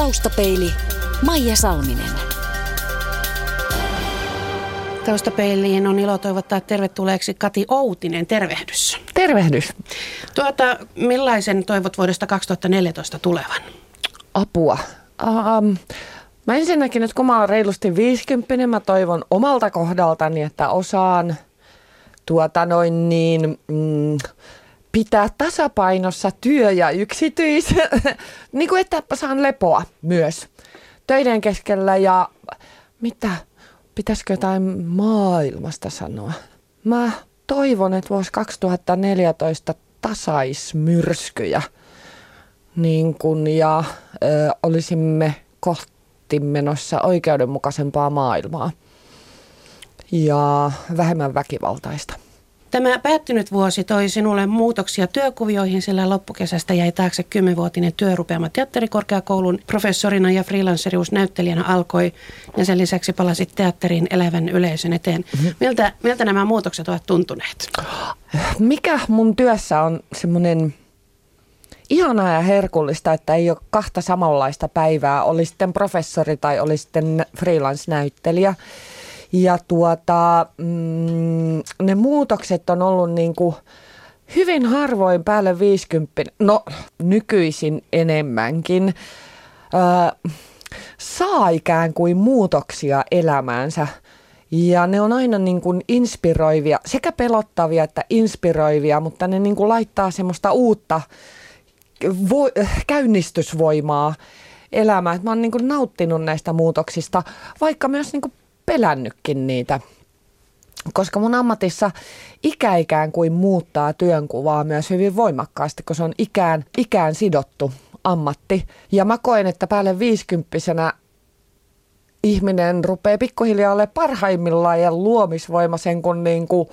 Taustapeili, Maija Salminen. Taustapeiliin on ilo toivottaa tervetulleeksi Kati Outinen. Tervehdys. Tervehdys. Millaisen toivot vuodesta 2014 tulevan? Apua. Mä ensinnäkin nyt kun mä oon reilusti 50, mä toivon omalta kohdaltani, että osaan pitää tasapainossa työ ja yksityis, niin kuin että saan lepoa myös töiden keskellä ja mitä, pitäisikö jotain maailmasta sanoa? Mä toivon, että vuosi 2014 tasaismyrskyjä niin kun, ja olisimme kohti menossa oikeudenmukaisempaa maailmaa ja vähemmän väkivaltaista. Tämä päättynyt vuosi toi sinulle muutoksia työkuvioihin, sillä loppukesästä jäi taakse 10-vuotinen työrupeama teatterikorkeakoulun professorina ja freelanceriusnäyttelijänä alkoi, ja sen lisäksi palasit teatteriin elävän yleisön eteen. Miltä nämä muutokset ovat tuntuneet? Mikä mun työssä on semmoinen ihanaa ja herkullista, että ei ole kahta samanlaista päivää, oli sitten professori tai oli sitten freelance-näyttelijä. Ja ne muutokset on ollut niin kuin hyvin harvoin päälle 50, no nykyisin enemmänkin, saa ikään kuin muutoksia elämäänsä. Ja ne on aina niin kuin inspiroivia, sekä pelottavia että inspiroivia, mutta ne niin kuin laittaa semmoista uutta käynnistysvoimaa elämään. Mä oon niin kuin nauttinut näistä muutoksista, vaikka myös niin kuin pelännytkin niitä, koska mun ammatissa ikä ikään kuin muuttaa työnkuvaa myös hyvin voimakkaasti, kun se on ikään sidottu ammatti. Ja mä koen, että päälle 50-vuotiaana ihminen rupeaa pikkuhiljaa olemaan parhaimmillaan ja luomisvoimaisen, kun niinku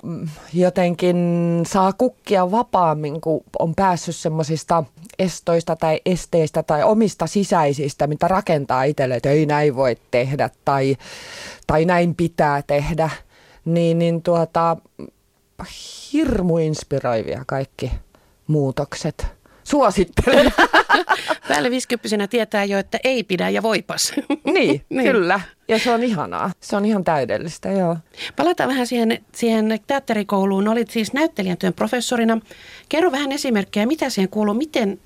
jotenkin saa kukkia vapaammin, kun on päässyt semmoisista estoista tai esteistä tai omista sisäisistä, mitä rakentaa itselle, että ei näin voi tehdä tai näin pitää tehdä. Hirmu inspiroivia kaikki muutokset. Suosittelen. Päälle 50-vuotiaana tietää jo, että ei pidä ja voipas. Niin, kyllä. Ja se on ihanaa. Se on ihan täydellistä, joo. Palataan vähän siihen teatterikouluun. Olit siis näyttelijän työn professorina. Kerro vähän esimerkkejä, mitä siihen kuuluu.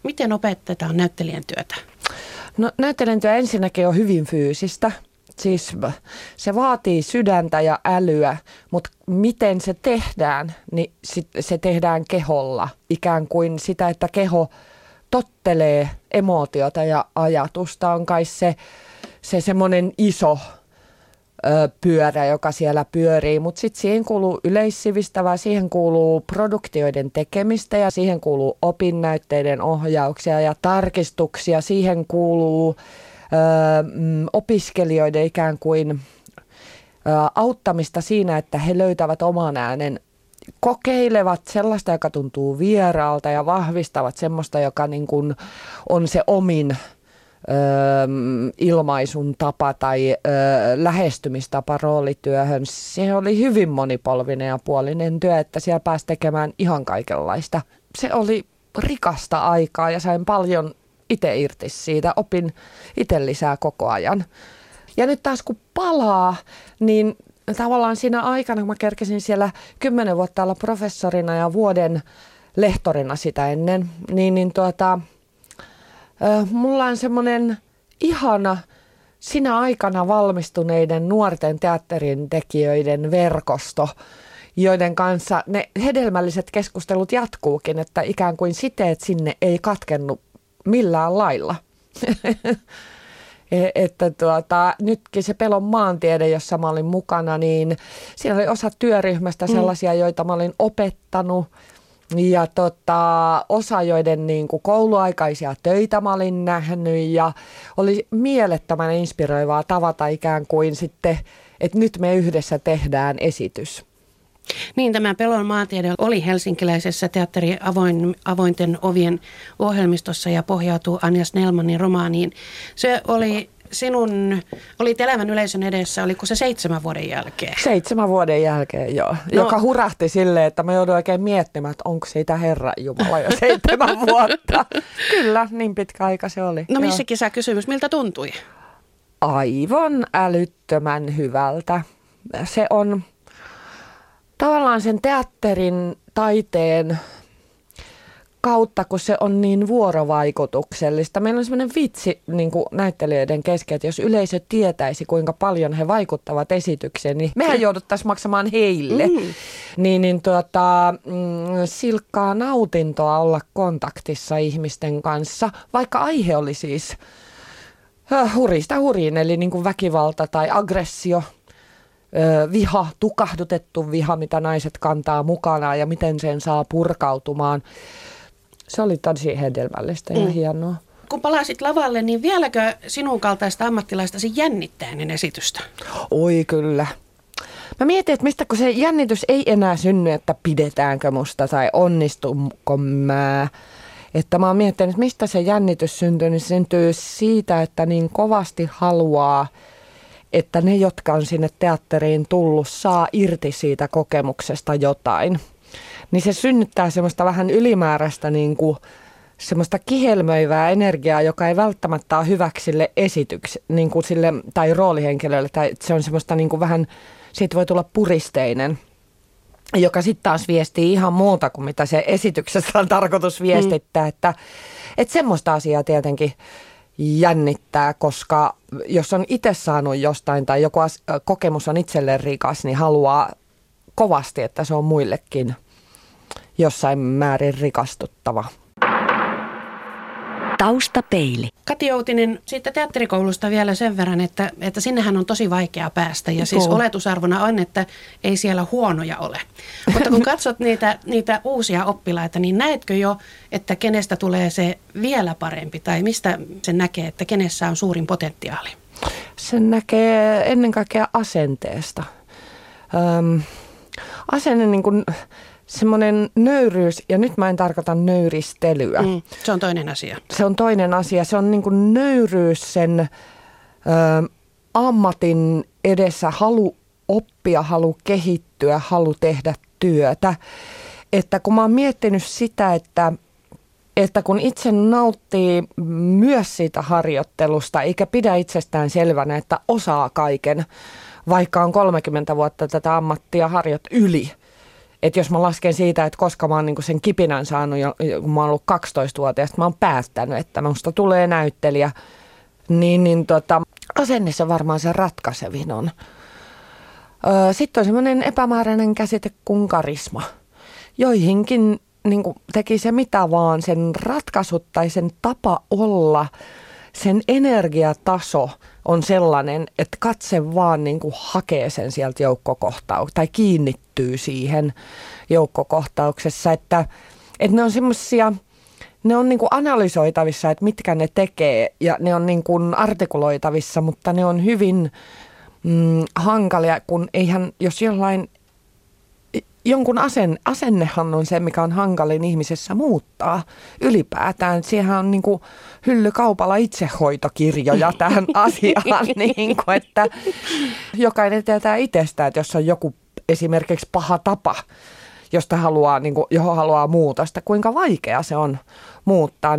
Miten opetetaan näyttelijän työtä? No, näyttelijän työ ensinnäkin on hyvin fyysistä. Siis se vaatii sydäntä ja älyä, mutta miten se tehdään, niin se tehdään keholla. Ikään kuin sitä, että keho tottelee emootiota ja ajatusta on kai se semmoinen iso pyörä, joka siellä pyörii. Mutta sitten siihen kuuluu yleissivistävää, siihen kuuluu produktioiden tekemistä ja siihen kuuluu opinnäytteiden ohjauksia ja tarkistuksia, siihen kuuluu opiskelijoiden ikään kuin auttamista siinä, että he löytävät oman äänen, kokeilevat sellaista, joka tuntuu vieraalta ja vahvistavat semmoista, joka niin kuin on se omin ilmaisun tapa tai lähestymistapa roolityöhön. Se oli hyvin monipolvinen ja puolinen työ, että siellä pääsi tekemään ihan kaikenlaista. Se oli rikasta aikaa ja sain paljon itse irti siitä, opin itse lisää koko ajan. Ja nyt taas kun palaa, niin tavallaan siinä aikana, kun mä kerkesin siellä 10 vuotta olla professorina ja vuoden lehtorina sitä ennen, mulla on semmoinen ihana sinä aikana valmistuneiden nuorten teatterin tekijöiden verkosto, joiden kanssa ne hedelmälliset keskustelut jatkuukin, että ikään kuin siteet sinne ei katkennut millään lailla. Että nytkin se Pelon maantiede, jossa mä olin mukana, niin siinä oli osa työryhmästä sellaisia, joita mä olin opettanut ja osa, joiden niin kuin kouluaikaisia töitä mä olin nähnyt ja oli mielettömän inspiroivaa tavata ikään kuin sitten, että nyt me yhdessä tehdään esitys. Niin, tämä Pelon maantiede oli helsinkiläisessä teatteri Avointen ovien ohjelmistossa ja pohjautuu Anja Snellmanin romaaniin. Se oli sinun olit elämän yleisön edessä, oliko se 7 vuoden jälkeen? 7 vuoden jälkeen, joo. No, joka hurahti silleen, että mä joudun oikein miettimään, että onko siitä Herran Jumala jo 7 vuotta. Kyllä, niin pitkä aika se oli. No missä kisä kysymys, miltä tuntui? Aivan älyttömän hyvältä. Se on tavallaan sen teatterin taiteen kautta, kun se on niin vuorovaikutuksellista. Meillä on semmoinen vitsi niin kuin näyttelijöiden kesken, että jos yleisö tietäisi, kuinka paljon he vaikuttavat esitykseen, niin mehän jouduttaisiin maksamaan heille. Silkkaa nautintoa olla kontaktissa ihmisten kanssa, vaikka aihe oli siis hurista huriin, eli niin kuin väkivalta tai aggressio. Viha, tukahdutettu viha, mitä naiset kantaa mukanaan ja miten sen saa purkautumaan. Se oli tosi hedelmällistä ja hienoa. Kun palasit lavalle, niin vieläkö sinun kaltaista ammattilaistasi jännittää ennen esitystä? Oi kyllä. Mä mietin, että mistä kun se jännitys ei enää synny, että pidetäänkö musta tai onnistuuko mä. Että mä oon miettinyt, että mistä se jännitys syntyy, niin se syntyy siitä, että niin kovasti haluaa, että ne, jotka on sinne teatteriin tullut, saa irti siitä kokemuksesta jotain. Niin se synnyttää semmoista vähän ylimääräistä niin kuin, semmoista kihelmöivää energiaa, joka ei välttämättä ole hyväksi sille niin kuin sille, tai roolihenkilölle. Tai se on semmoista niin kuin vähän, siitä voi tulla puristeinen, joka sitten taas viestii ihan muuta kuin mitä se esityksessä on tarkoitus viestittää. Että semmoista asiaa tietenkin jännittää, koska jos on itse saanut jostain tai joku kokemus on itselleen rikas, niin haluaa kovasti, että se on muillekin jossain määrin rikastuttava. Taustapeili. Kati Outinen, siitä teatterikoulusta vielä sen verran, että sinnehän on tosi vaikea päästä. Ja siis oletusarvona on, että ei siellä huonoja ole. Mutta kun katsot niitä uusia oppilaita, niin näetkö jo, että kenestä tulee se vielä parempi? Tai mistä sen näkee, että kenessä on suurin potentiaali? Sen näkee ennen kaikkea asenteesta. Asenne niin kuin semmoinen nöyryys, ja nyt mä en tarkoita nöyristelyä. Se on toinen asia. Se on toinen asia. Se on niin kuin nöyryys sen ammatin edessä, halu oppia, halu kehittyä, halu tehdä työtä. Että kun mä oon miettinyt sitä, että kun itse nauttii myös siitä harjoittelusta, eikä pidä itsestään selvänä, että osaa kaiken, vaikka on 30 vuotta tätä ammattia yli. Että jos mä lasken siitä, että koska mä oon niinku sen kipinän saanut, kun mä oon ollut 12-vuotiaasta, mä oon päättänyt, että musta tulee näyttelijä, niin asennissa varmaan se ratkaisevin on. Sitten on semmoinen epämääräinen käsite kuin karisma. Joihinkin niinku teki se mitä vaan, sen ratkaisut tai sen tapa olla, sen energiataso on sellainen, että katse vaan niin kuin hakee sen sieltä joukkokohtauksessa tai kiinnittyy siihen joukkokohtauksessa, että ne on semmoisia, ne on niin kuin analysoitavissa, että mitkä ne tekee ja ne on niin kuin artikuloitavissa, mutta ne on hyvin hankalia, kun eihän, jos jonkun asennehan on se, mikä on hankalin ihmisessä muuttaa ylipäätään. Siihen on niin kuin hyllykaupalla itsehoitokirjoja tähän asiaan, niin kuin, että jokainen tietää itsestään, että jos on joku esimerkiksi paha tapa, johon haluaa muutosta, kuinka vaikea se on muuttaa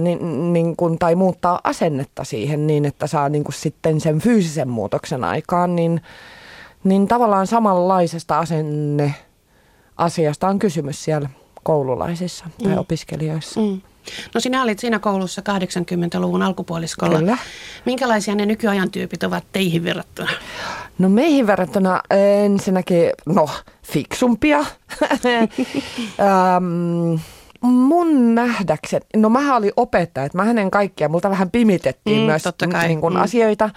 tai muuttaa asennetta siihen niin, että saa niin kuin sitten sen fyysisen muutoksen aikaan, niin tavallaan samanlaisesta asiasta on kysymys siellä koululaisissa tai opiskelijoissa. No sinä olit siinä koulussa 80-luvun alkupuoliskolla. Kyllä. Minkälaisia ne nykyajan tyypit ovat teihin verrattuna? No meihin verrattuna ensinnäkin, fiksumpia. Mun nähdäkseni, mähän olin opettaja, että mähän en kaikkia, multa vähän pimitettiin myös niin kuin asioita.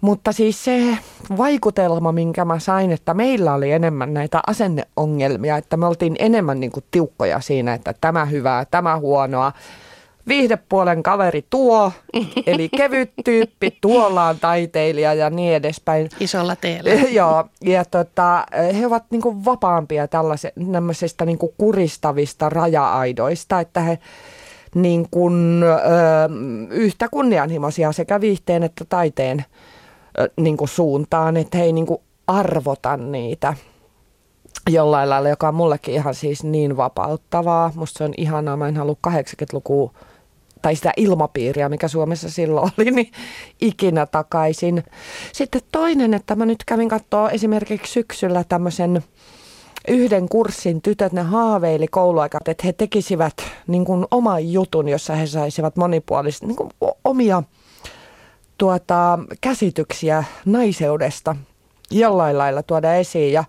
Mutta siis se vaikutelma, minkä mä sain, että meillä oli enemmän näitä asenneongelmia, että me oltiin enemmän niin kuin tiukkoja siinä, että tämä hyvää, tämä huonoa. Viihdepuolen kaveri tuo, eli kevyt tyyppi, tuolla on taiteilija ja niin edespäin. Isolla teellä. Joo, ja he ovat niin kuin vapaampia tällaisista niin kuin kuristavista raja-aidoista, että he niin kuin, yhtä kunnianhimoisia sekä viihteen että taiteen niin kuin suuntaan, että he ei niin kuin arvota niitä jollain lailla, joka on mullekin ihan siis niin vapauttavaa. Musta se on ihanaa, mä en halua 80-lukua tai sitä ilmapiiriä, mikä Suomessa silloin oli, niin ikinä takaisin. Sitten toinen, että mä nyt kävin katsoa esimerkiksi syksyllä tämmöisen yhden kurssin tytöt, ne haaveili kouluaikaan, että he tekisivät niin kuin oman jutun, jossa he saisivat monipuolisesti niin kuin omia käsityksiä naiseudesta jollain lailla tuoda esiin. Ja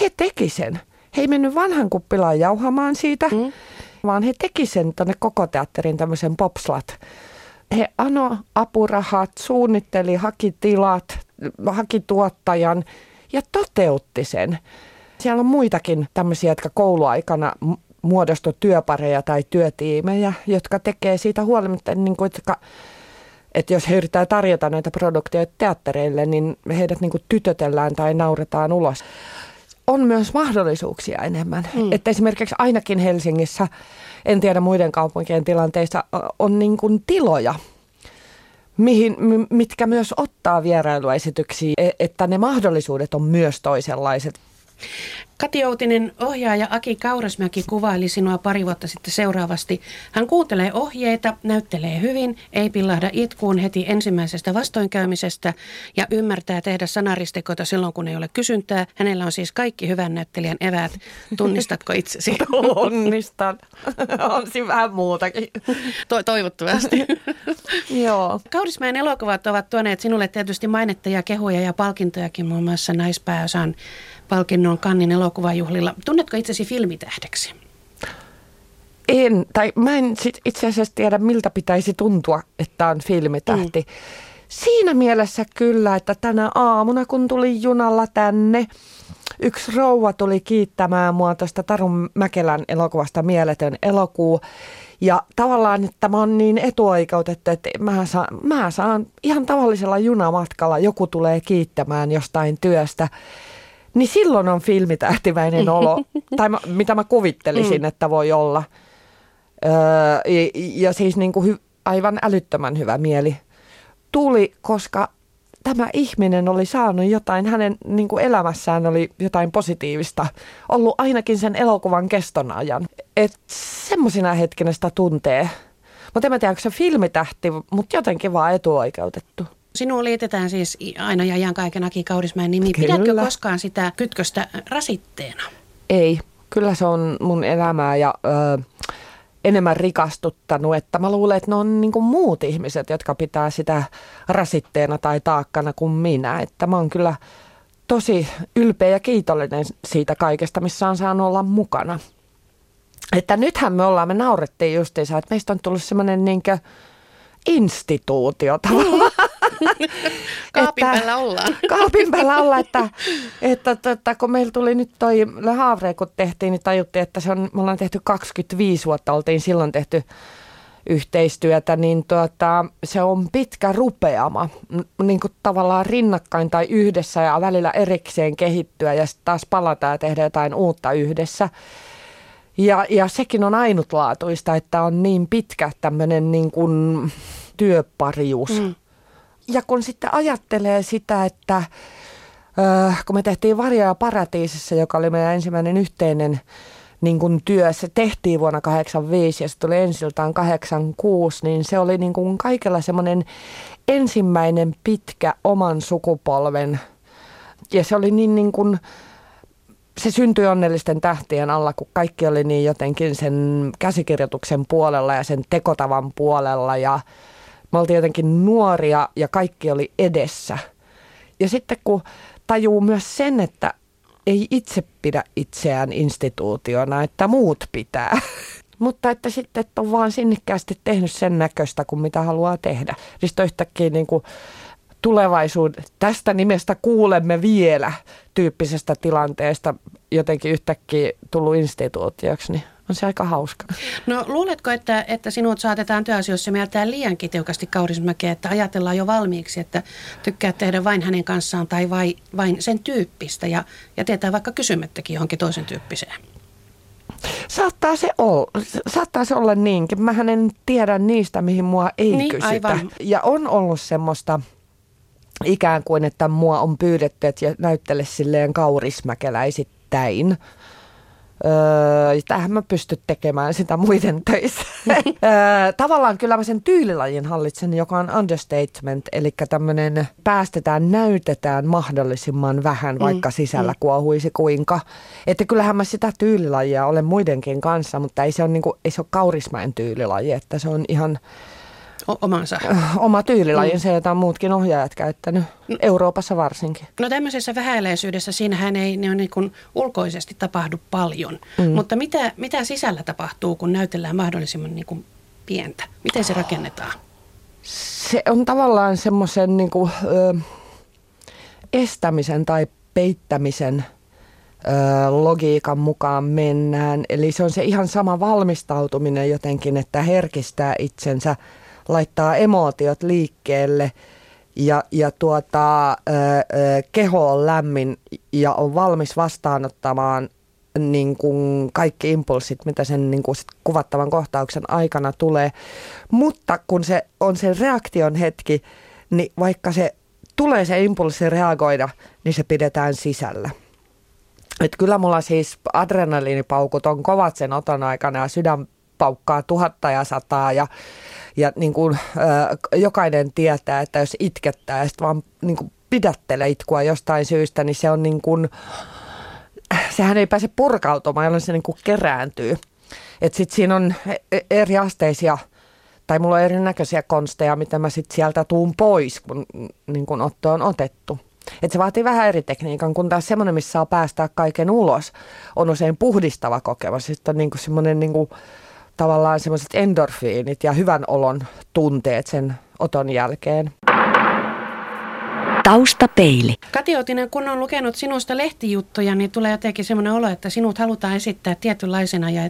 he teki sen. He ei mennyt vanhan kuppilaan jauhamaan siitä, vaan he teki sen tuonne koko teatterin tämmöisen popslat. He anoi apurahat, suunnitteli, haki tilat, haki tuottajan ja toteutti sen. Siellä on muitakin tämmöisiä, jotka kouluaikana muodostui työpareja tai työtiimejä, jotka tekee siitä huolimatta, niin kuin, että jos he yrittää tarjota näitä produktioita teattereille, niin heidät niin kuin tytötellään tai nauretaan ulos. On myös mahdollisuuksia enemmän. Että esimerkiksi ainakin Helsingissä, en tiedä muiden kaupunkien tilanteissa, on niin kuin tiloja, mitkä myös ottaa vierailuesityksiä, että ne mahdollisuudet on myös toisenlaiset. Kati Outinen, ohjaaja Aki Kaurismäki kuvaili sinua pari vuotta sitten seuraavasti. Hän kuuntelee ohjeita, näyttelee hyvin, ei pillahda itkuun heti ensimmäisestä vastoinkäymisestä ja ymmärtää tehdä sanaristikoita silloin, kun ei ole kysyntää. Hänellä on siis kaikki hyvän näyttelijän eväät. Tunnistatko itsesi? Tunnistan. On siinä vähän muutakin. Toivottavasti. Joo. Kaurismäen elokuvat ovat tuoneet sinulle tietysti mainetta ja kehuja ja palkintojakin, muun muassa naispääosan palkinnon Cannesin elokuvajuhlilla. Tunnetko itsesi filmitähdeksi? En, tai mä en itse asiassa tiedä, miltä pitäisi tuntua, että on filmitähti. Siinä mielessä kyllä, että tänä aamuna, kun tulin junalla tänne, yksi rouva tuli kiittämään mua tuosta Tarun Mäkelän elokuvasta Mieletön elokuva. Ja tavallaan, että mä oon niin etuoikeutettu, että mä saan ihan tavallisella junamatkalla, joku tulee kiittämään jostain työstä. Niin silloin on filmitähtiväinen olo, tai mitä mä kuvittelisin, että voi olla. Ja siis niin kuin aivan älyttömän hyvä mieli tuli, koska tämä ihminen oli saanut jotain, hänen niin kuin elämässään oli jotain positiivista, ollut ainakin sen elokuvan keston ajan. Että semmoisina hetkinä sitä tuntee. Mutta en mä tiedä, onko se filmitähti, mutta jotenkin vaan etuoikeutettu. Sinua liitetään siis aina ja ihan kaiken Aki Kaurismäen nimi. Pidätkö koskaan sitä kytköstä rasitteena? Ei. Kyllä se on mun elämää ja enemmän rikastuttanut. Että mä luulen, että ne on niin kuin muut ihmiset, jotka pitää sitä rasitteena tai taakkana kuin minä. Että mä oon kyllä tosi ylpeä ja kiitollinen siitä kaikesta, missä on saanut olla mukana. Että nythän me naurettiin justiinsa, että meistä on tullut semmoinen niinkö instituutio tavallaan. Kaapin päällä ollaan. Kaapin päällä ollaan, että kun meillä tuli nyt toi Le Havre, kun tehtiin, niin tajuttiin, että se on, me ollaan tehty 25 vuotta, oltiin silloin tehty yhteistyötä, niin se on pitkä rupeama, niin kuin tavallaan rinnakkain tai yhdessä ja välillä erikseen kehittyä ja sitten taas palata ja tehdä jotain uutta yhdessä. Ja sekin on ainutlaatuista, että on niin pitkä tämmöinen niin kuin työparius. Ja kun sitten ajattelee sitä, että kun me tehtiin Varjoja Paratiisissa, joka oli meidän ensimmäinen yhteinen niin kuin työ, se tehtiin vuonna 1985 ja se tuli ensiltaan 1986, niin se oli niin kuin kaikella semmoinen ensimmäinen pitkä oman sukupolven. Ja se oli niin kuin, se syntyi onnellisten tähtien alla, kun kaikki oli niin jotenkin sen käsikirjoituksen puolella ja sen tekotavan puolella ja me oltiin jotenkin nuoria ja kaikki oli edessä. Ja sitten kun tajuu myös sen, että ei itse pidä itseään instituutiona, että muut pitää. Mutta että sitten että on vaan sinnikkäästi tehnyt sen näköistä kuin mitä haluaa tehdä. Siis yhtäkkiä niin kuin tulevaisuuden, tästä nimestä kuulemme vielä tyyppisestä tilanteesta jotenkin yhtäkkiä tullut instituutioksi, niin on se aika hauska. No luuletko, että sinut saatetaan työasioissa mieltää liiankin tiukasti Kaurismäkeä, että ajatellaan jo valmiiksi, että tykkää tehdä vain hänen kanssaan tai vain sen tyyppistä ja tietää vaikka kysymättäkin johonkin toisen tyyppiseen? Saattaa se olla niinkin. Mähän en tiedä niistä, mihin mua ei kysytä. Aivan. Ja on ollut semmoista ikään kuin, että mua on pyydetty, että näyttele silleen kaurismäkeläisittäin. Tämähän mä pystyn tekemään sitä muiden töissä. Tavallaan kyllä mä sen tyylilajin hallitsen, joka on understatement, eli tämmöinen päästetään, näytetään mahdollisimman vähän, vaikka sisällä kuohuisi kuinka. Että kyllähän mä sitä tyylilajia olen muidenkin kanssa, mutta ei se ole, niinku, ei se ole Kaurismäen tyylilaji, että se on ihan omansa. Oma tyylilajinsa, jota muutkin ohjaajat käyttänyt, Euroopassa varsinkin. No tämmöisessä vähäeläisyydessä siinähän ei ne on niin kuin ulkoisesti tapahdu paljon, mutta mitä sisällä tapahtuu, kun näytellään mahdollisimman niin kuin pientä? Miten se rakennetaan? Se on tavallaan semmoisen niin kuin, estämisen tai peittämisen logiikan mukaan mennään. Eli se on se ihan sama valmistautuminen jotenkin, että herkistää itsensä, laittaa emootiot liikkeelle ja keho on lämmin ja on valmis vastaanottamaan niin kuin kaikki impulssit, mitä sen niin kuin sit kuvattavan kohtauksen aikana tulee. Mutta kun se on sen reaktion hetki, niin vaikka se tulee se impulssi reagoida, niin se pidetään sisällä. Et kyllä mulla siis adrenaliinipaukut on kovat sen oton aikana ja sydän paukkaa 1000 ja 100 ja niin kuin, jokainen tietää, että jos itkettää ja sitten vaan niin kuin pidättelee itkua jostain syystä, niin se on niin kuin, sehän ei pääse purkautumaan, jolloin se niin kuin kerääntyy. Et sitten siinä on eri asteisia, tai mulla on erinäköisiä konsteja, mitä mä sitten sieltä tuun pois, kun niin kuin otto on otettu. Et se vaatii vähän eri tekniikan, kun taas semmoinen, missä saa päästää kaiken ulos, on usein puhdistava kokemus. Sitten on niin kuin semmoinen niin kuin tavallaan semmoiset endorfiinit ja hyvän olon tunteet sen oton jälkeen. Taustapeili. Kati Outinen, kun on lukenut sinusta lehtijuttuja, niin tulee jotenkin semmoinen olo, että sinut halutaan esittää tietynlaisena ja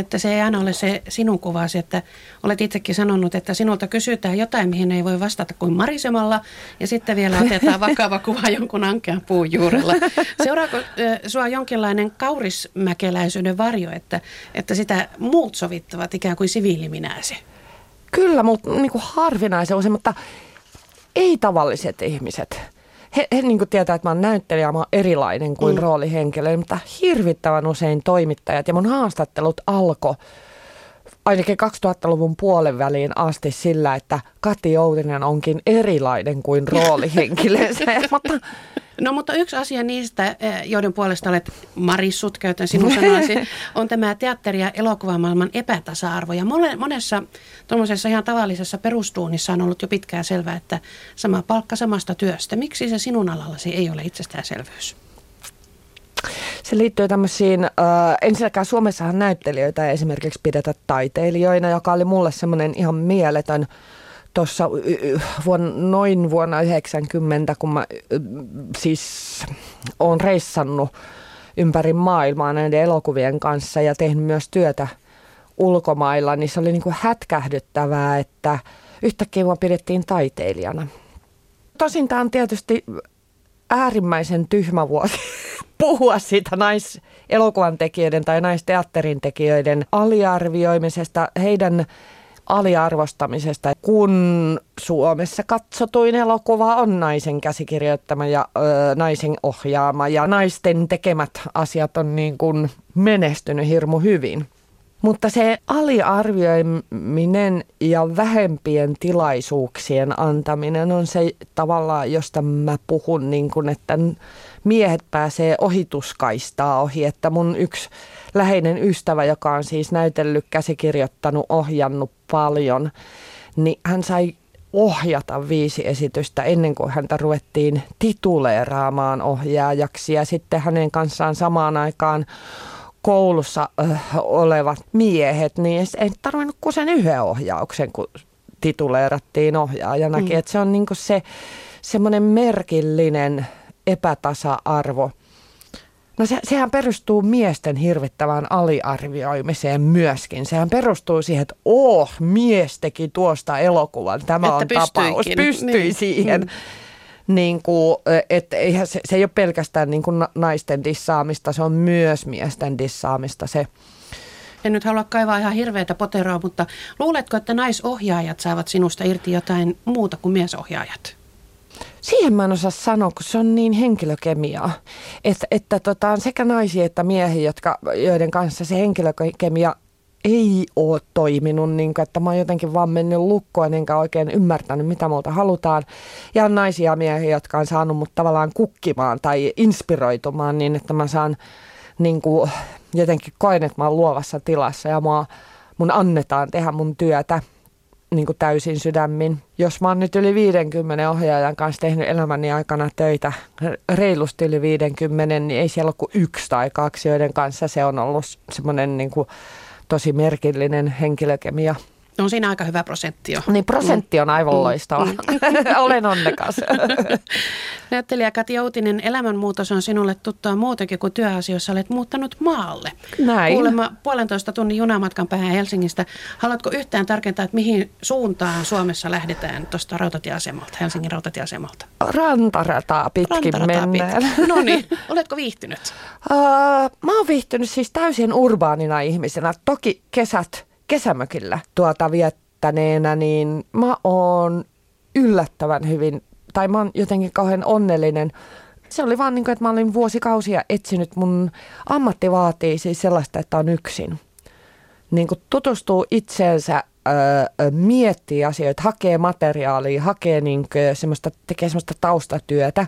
että se ei aina ole se sinun kuvasi. Että olet itsekin sanonut, että sinulta kysytään jotain, mihin ei voi vastata kuin marisemalla ja sitten vielä otetaan vakava kuva jonkun ankean puun juurella. Seuraako sua jonkinlainen kaurismäkeläisyyden varjo, että sitä muut sovittavat ikään kuin siviiliminäsi? Kyllä, mutta niin kuin harvinaisen usein, mutta ei tavalliset ihmiset. He niin kuin tietää, että mä oon näyttelijä, mä oon erilainen kuin roolihenkilö, mutta hirvittävän usein toimittajat ja mun haastattelut alkoi ainakin 2000-luvun puolen väliin asti sillä, että Kati Outinen onkin erilainen kuin roolihenkilönsä. Mutta yksi asia niistä, joiden puolesta olet marissut, käytän sinun sanasi, on tämä teatteri- ja elokuvamaailman epätasa-arvo. Ja monessa tuollaisessa ihan tavallisessa perustuunissa on ollut jo pitkään selvää, että sama palkka samasta työstä. Miksi se sinun alallasi ei ole itsestäänselvyys? Se liittyy tämmöisiin, ensinnäkään Suomessahan näyttelijöitä ei esimerkiksi pidetä taiteilijoina, joka oli mulle semmoinen ihan mieletön tuossa noin vuonna 1990, kun mä siis oon reissannut ympäri maailmaa näiden elokuvien kanssa ja tehnyt myös työtä ulkomailla, niin se oli niin kuin hätkähdyttävää, että yhtäkkiä mua pidettiin taiteilijana. Tosin tämä on tietysti äärimmäisen tyhmä vuosi puhua siitä naiselokuvan tekijöiden tai naisteatterin tekijöiden aliarvioimisesta, heidän aliarvostamisesta, kun Suomessa katsotuin elokuva on naisen käsikirjoittama ja naisen ohjaama ja naisten tekemät asiat on niin kuin menestynyt hirmu hyvin. Mutta se aliarvioiminen ja vähempien tilaisuuksien antaminen on se tavallaan, josta mä puhun, niin kun, että miehet pääsee ohituskaistaa ohi. Että mun yksi läheinen ystävä, joka on siis näytellyt, käsikirjoittanut, ohjannut paljon, niin hän sai ohjata 5 esitystä ennen kuin häntä ruvettiin tituleeraamaan ohjaajaksi ja sitten hänen kanssaan samaan aikaan koulussa olevat miehet, niin ei tarvinnut kuin sen 1 ohjauksen, kun tituleerattiin ohjaajanakin. Että se on niin kuin se semmoinen merkillinen epätasa-arvo. No sehän perustuu miesten hirvittävään aliarvioimiseen myöskin. Sehän perustuu siihen, että mies teki tuosta elokuvan. Tämä että on tapaus. Pystyi siihen. Niin kuin, että eihän se ei ole pelkästään niin kuin naisten dissaamista, se on myös miesten dissaamista se En nyt halua kaivaa ihan hirveätä poteroa, mutta luuletko, että naisohjaajat saavat sinusta irti jotain muuta kuin miesohjaajat? Siihen mä en osaa sanoa, kun se on niin henkilökemiaa, että on sekä naisia että miehiä, joiden kanssa se henkilökemia ei ole toiminut, niin kuin, että mä oon jotenkin vaan mennyt lukkoon enkä oikein ymmärtänyt, mitä multa halutaan. Ja on naisia ja miehiä, jotka on saanut mut tavallaan kukkimaan tai inspiroitumaan niin, että mä saan niin kuin, jotenkin koen, että mä oon luovassa tilassa ja mun annetaan tehdä mun työtä niin kuin täysin sydämin. Jos mä oon nyt yli 50 ohjaajan kanssa tehnyt elämäni aikana töitä, reilusti yli 50, niin ei siellä ole kuin 1 tai 2, joiden kanssa se on ollut semmoinen niin kuin tosi merkillinen henkilökemia. No on siinä aika hyvä prosentti jo. Niin prosentti on aivan loistava. Olen onnekas. Näyttelijä Kati Outinen, elämänmuutos on sinulle tuttua muutenkin kuin työasioissa. Olet muuttanut maalle. Näin. Kuulemma 1,5 tunnin junamatkan päähän Helsingistä. Haluatko yhtään tarkentaa, että mihin suuntaan Suomessa lähdetään tuosta rautatieasemalta, Helsingin rautatieasemalta? Rantarataa pitkin mennään. No niin, oletko viihtynyt? Mä oon viihtynyt siis täysin urbaanina ihmisenä. Toki kesämökillä viettäneenä, niin mä oon yllättävän hyvin, tai mä oon jotenkin kauhean onnellinen. Se oli vaan niin kuin, että mä olin vuosikausia etsinyt. Mun ammatti vaatii siis sellaista, että on yksin. Niin kuin tutustuu itseensä, miettii asioita, hakee materiaalia, hakee niin kuin semmoista, tekee semmoista taustatyötä.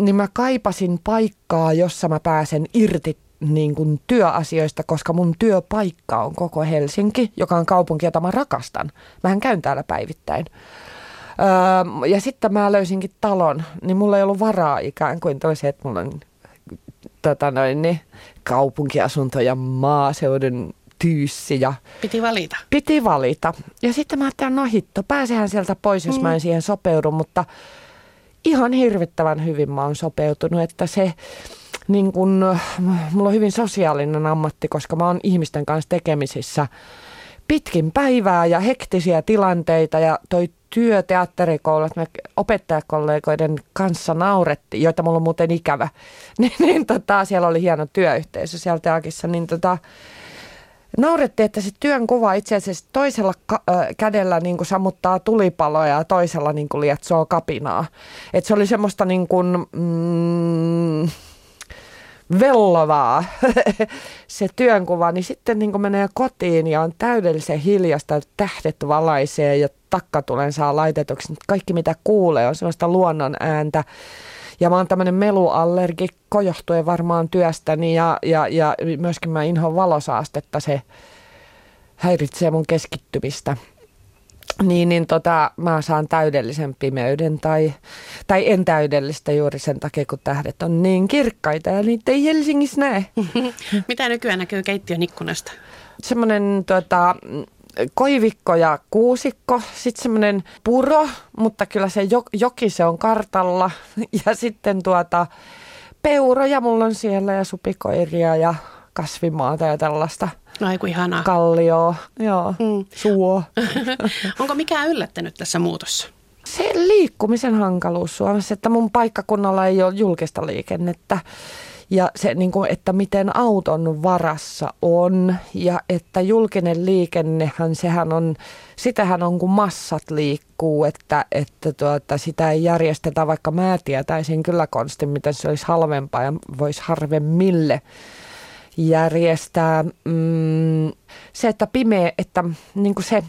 Niin mä kaipasin paikkaa, jossa mä pääsen irti niin kuin työasioista, koska mun työpaikka on koko Helsinki, joka on kaupunki, jota mä rakastan. Mähän käyn täällä päivittäin. Ja sitten mä löysinkin talon, niin mulla ei ollut varaa ikään kuin toiseen, että mulla on kaupunkiasunto ja maaseudun tyyssi. Piti valita. Ja sitten mä ajattelin, no hitto, pääsehän sieltä pois, jos mä en siihen sopeudu, mutta ihan hirvittävän hyvin mä oon sopeutunut, että se niin kun, mulla on hyvin sosiaalinen ammatti, koska mä oon ihmisten kanssa tekemisissä pitkin päivää ja hektisiä tilanteita. Ja toi työ teatterikoulut, me opettajakollegoiden kanssa naurettiin, joita mulla on muuten ikävä. Siellä oli hieno työyhteisö siellä Teakissa. Naurettiin, että se työn kuva itse asiassa toisella kädellä niin kuin sammuttaa tulipaloja ja toisella niin kuin lietsoo kapinaa. Et se oli semmoista niin kuin vellovaa se työnkuva, niin sitten niin kun menee kotiin ja on täydellisen hiljasta, tähdet valaisee ja takkatulen saa laitetuksi. Kaikki mitä kuulee on sellaista luonnon ääntä. Ja mä oon tämmönen meluallergikko johtuen varmaan työstäni ja myöskin mä inhoan valosaastetta, se häiritsee mun keskittymistä. Niin, mä saan täydellisen pimeyden tai en täydellistä juuri sen takia, kun tähdet on niin kirkkaita ja niitä ei Helsingissä näe. Mitä nykyään näkyy keittiön ikkunasta? Semmoinen koivikko ja kuusikko, sitten semmoinen puro, mutta kyllä se joki se on kartalla ja sitten peuroja mulla on siellä ja supikoiria ja kasvimaata ja tällaista. Aiku ihanaa. Kallioa, joo, suo. Onko mikään yllättänyt tässä muutossa? Se liikkumisen hankaluus Suomessa, että mun paikkakunnalla ei ole julkista liikennettä. Ja se, niin kuin, että miten auton varassa on ja että julkinen liikennehän, sitähän on kun massat liikkuu, että sitä ei järjestetä, vaikka mä tietäisin kyllä konstin, miten se olisi halvempaa ja voisi harvemmille järjestää. Se, että pimeä, että niin kuin se,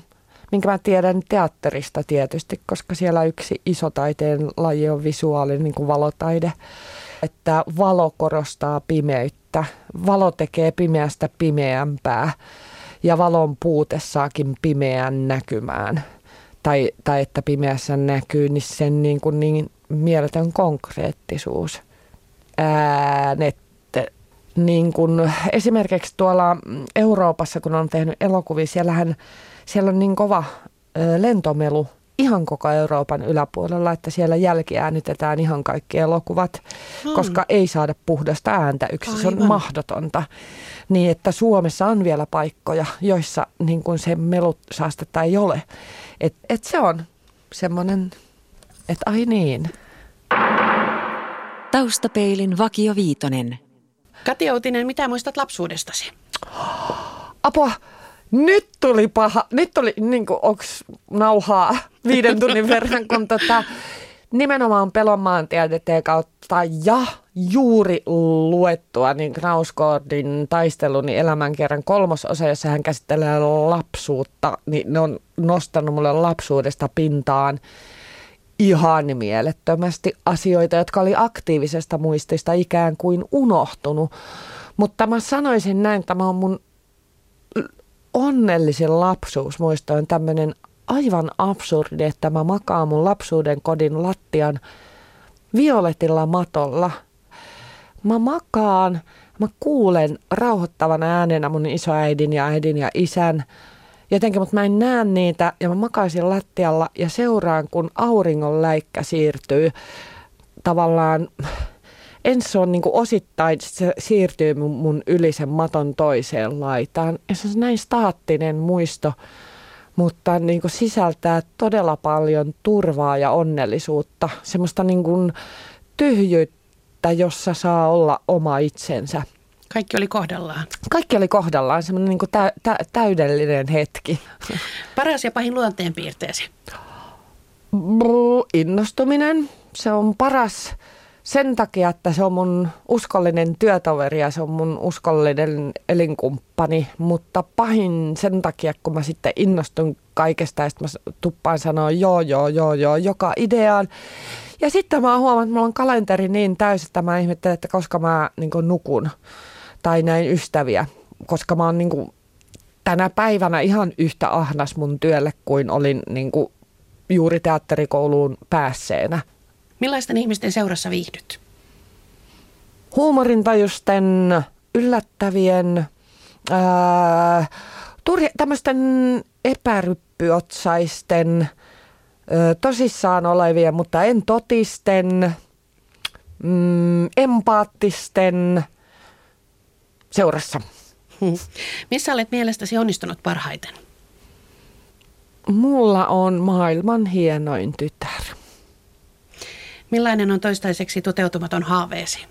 minkä mä tiedän teatterista tietysti, koska siellä yksi iso taiteen laji on visuaalinen niin kuin valotaide, että valo korostaa pimeyttä, valo tekee pimeästä pimeämpää ja valon puute saakin pimeän näkymään. Tai että pimeässä näkyy niin sen niin kuin niin mieletön konkreettisuus. Niin kun esimerkiksi tuolla Euroopassa, kun on tehnyt elokuvia, siellä on niin kova lentomelu ihan koko Euroopan yläpuolella, että siellä jälkiäänitetään ihan kaikki elokuvat, koska ei saada puhdasta ääntä yksin. Se on mahdotonta. Niin, että Suomessa on vielä paikkoja, joissa niin kun se melusaastetta ei ole. Et se on semmoinen, että ai niin. Taustapeilin vakio viitonen. Kati Outinen, mitä muistat lapsuudestasi? Apua! Nyt tuli paha. Nyt tuli, niin kuin, onks nauhaa 5 tunnin verran, kun nimenomaan Pelon maantiedeteen kautta ja juuri luettua niin Knauskordin taistelu, niin elämänkerran 3. osa, jossa hän käsittelee lapsuutta, niin ne on nostanut mulle lapsuudesta pintaan ihan mielettömästi asioita, jotka oli aktiivisesta muistista ikään kuin unohtunut. Mutta mä sanoisin näin, että tämä on mun onnellisin lapsuusmuisto on tämmöinen aivan absurdi, että mä makaan mun lapsuuden kodin lattian violetilla matolla. Mä makaan, mä kuulen rauhoittavan äänenä mun isoäidin ja äidin ja isän jotenkin, mutta mä en näe niitä ja mä makaisin lattialla ja seuraan, kun auringon läikkä siirtyy tavallaan. Ensin se on niin kuin osittain, se siirtyy mun yli sen maton toiseen laitaan. Ja se on näin staattinen muisto, mutta niin kuin sisältää todella paljon turvaa ja onnellisuutta. Semmoista niin kuin tyhjyyttä, jossa saa olla oma itsensä. Kaikki oli kohdallaan. Kaikki oli kohdallaan, semmoinen niin kuin täydellinen hetki. Paras ja pahin luonteenpiirteesi? Innostuminen, se on paras. Sen takia, että se on mun uskollinen työtoveri ja se on mun uskollinen elinkumppani, mutta pahin sen takia, kun mä sitten innostun kaikesta ja sitten mä tuppaan sanoa joo joka ideaan. Ja sitten mä huomaan, että mulla on kalenteri niin täys, että mä ihmettelen, että koska mä niin kuin nukun tai näin ystäviä, koska mä oon niin kuin tänä päivänä ihan yhtä ahnas mun työlle kuin olin niin kuin juuri teatterikouluun päässeenä. Millaisten ihmisten seurassa viihdyt? Huumorintajusten, yllättävien, tämmöisten epäryppyotsaisten, tosissaan olevien, mutta en totisten, empaattisten seurassa. Missä olet mielestäsi onnistunut parhaiten? Mulla on maailman hienoin tytär. Millainen on toistaiseksi toteutumaton haaveesi?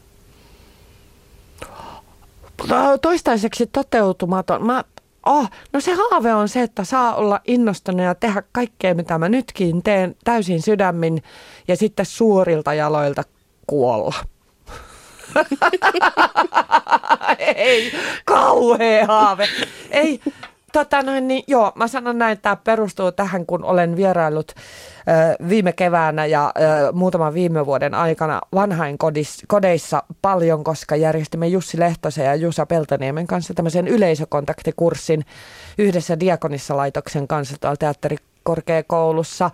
Toistaiseksi toteutumaton? No se haave on se, että saa olla innostunut ja tehdä kaikkea, mitä mä nytkin teen täysin sydämin ja sitten suorilta jaloilta kuolla. Ei, kauhea haave. Ei. Mä sanon näin, että tämä perustuu tähän, kun olen vieraillut viime keväänä ja muutaman viime vuoden aikana vanhainkodeissa paljon, koska järjestimme Jussi Lehtosen ja Jusa Peltaniemen kanssa tämmöisen yleisökontaktikurssin yhdessä Diakonissa laitoksen kanssa tuolla teatterikorkeakoulussa,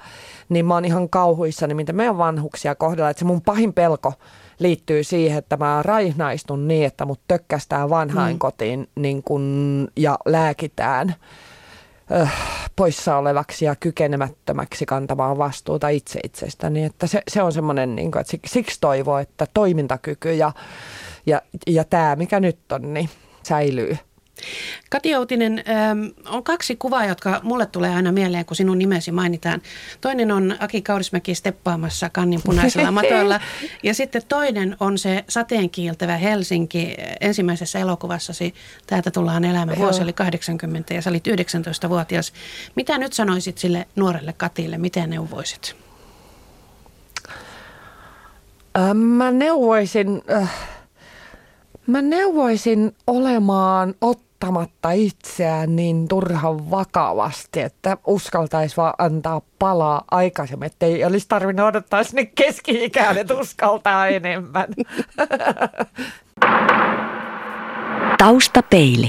niin mä oon ihan kauhuissani, mitä meidän vanhuksia kohdella, että se mun pahin pelko liittyy siihen, että mä raihnaistun niin, että mut tökkästään vanhainkotiin niin kun, ja lääkitään poissa olevaksi ja kykenemättömäksi kantamaan vastuuta itsestäni. Että se on semmoinen, niin kun, että siksi toivoo, että toimintakyky ja tämä, mikä nyt on, niin säilyy. Kati Outinen, on 2 kuvaa, jotka mulle tulee aina mieleen, kun sinun nimesi mainitaan. Toinen on Aki Kaurismäki steppaamassa kanninpunaisella matoilla ja sitten toinen on se sateenkiiltävä Helsinki ensimmäisessä elokuvassasi Täältä tullaan elämä. Vuosi oli 80 ja sä olit 19-vuotias. Mitä nyt sanoisit sille nuorelle Katille? Miten neuvoisit? Mä neuvoisin olemaan ottamatta itseään niin turhan vakavasti, että uskaltaisi vaan antaa palaa aikaisemmin, että ei olisi tarvinnut odottaa sinne keski-ikään, että uskaltaa enemmän. Taustapeili.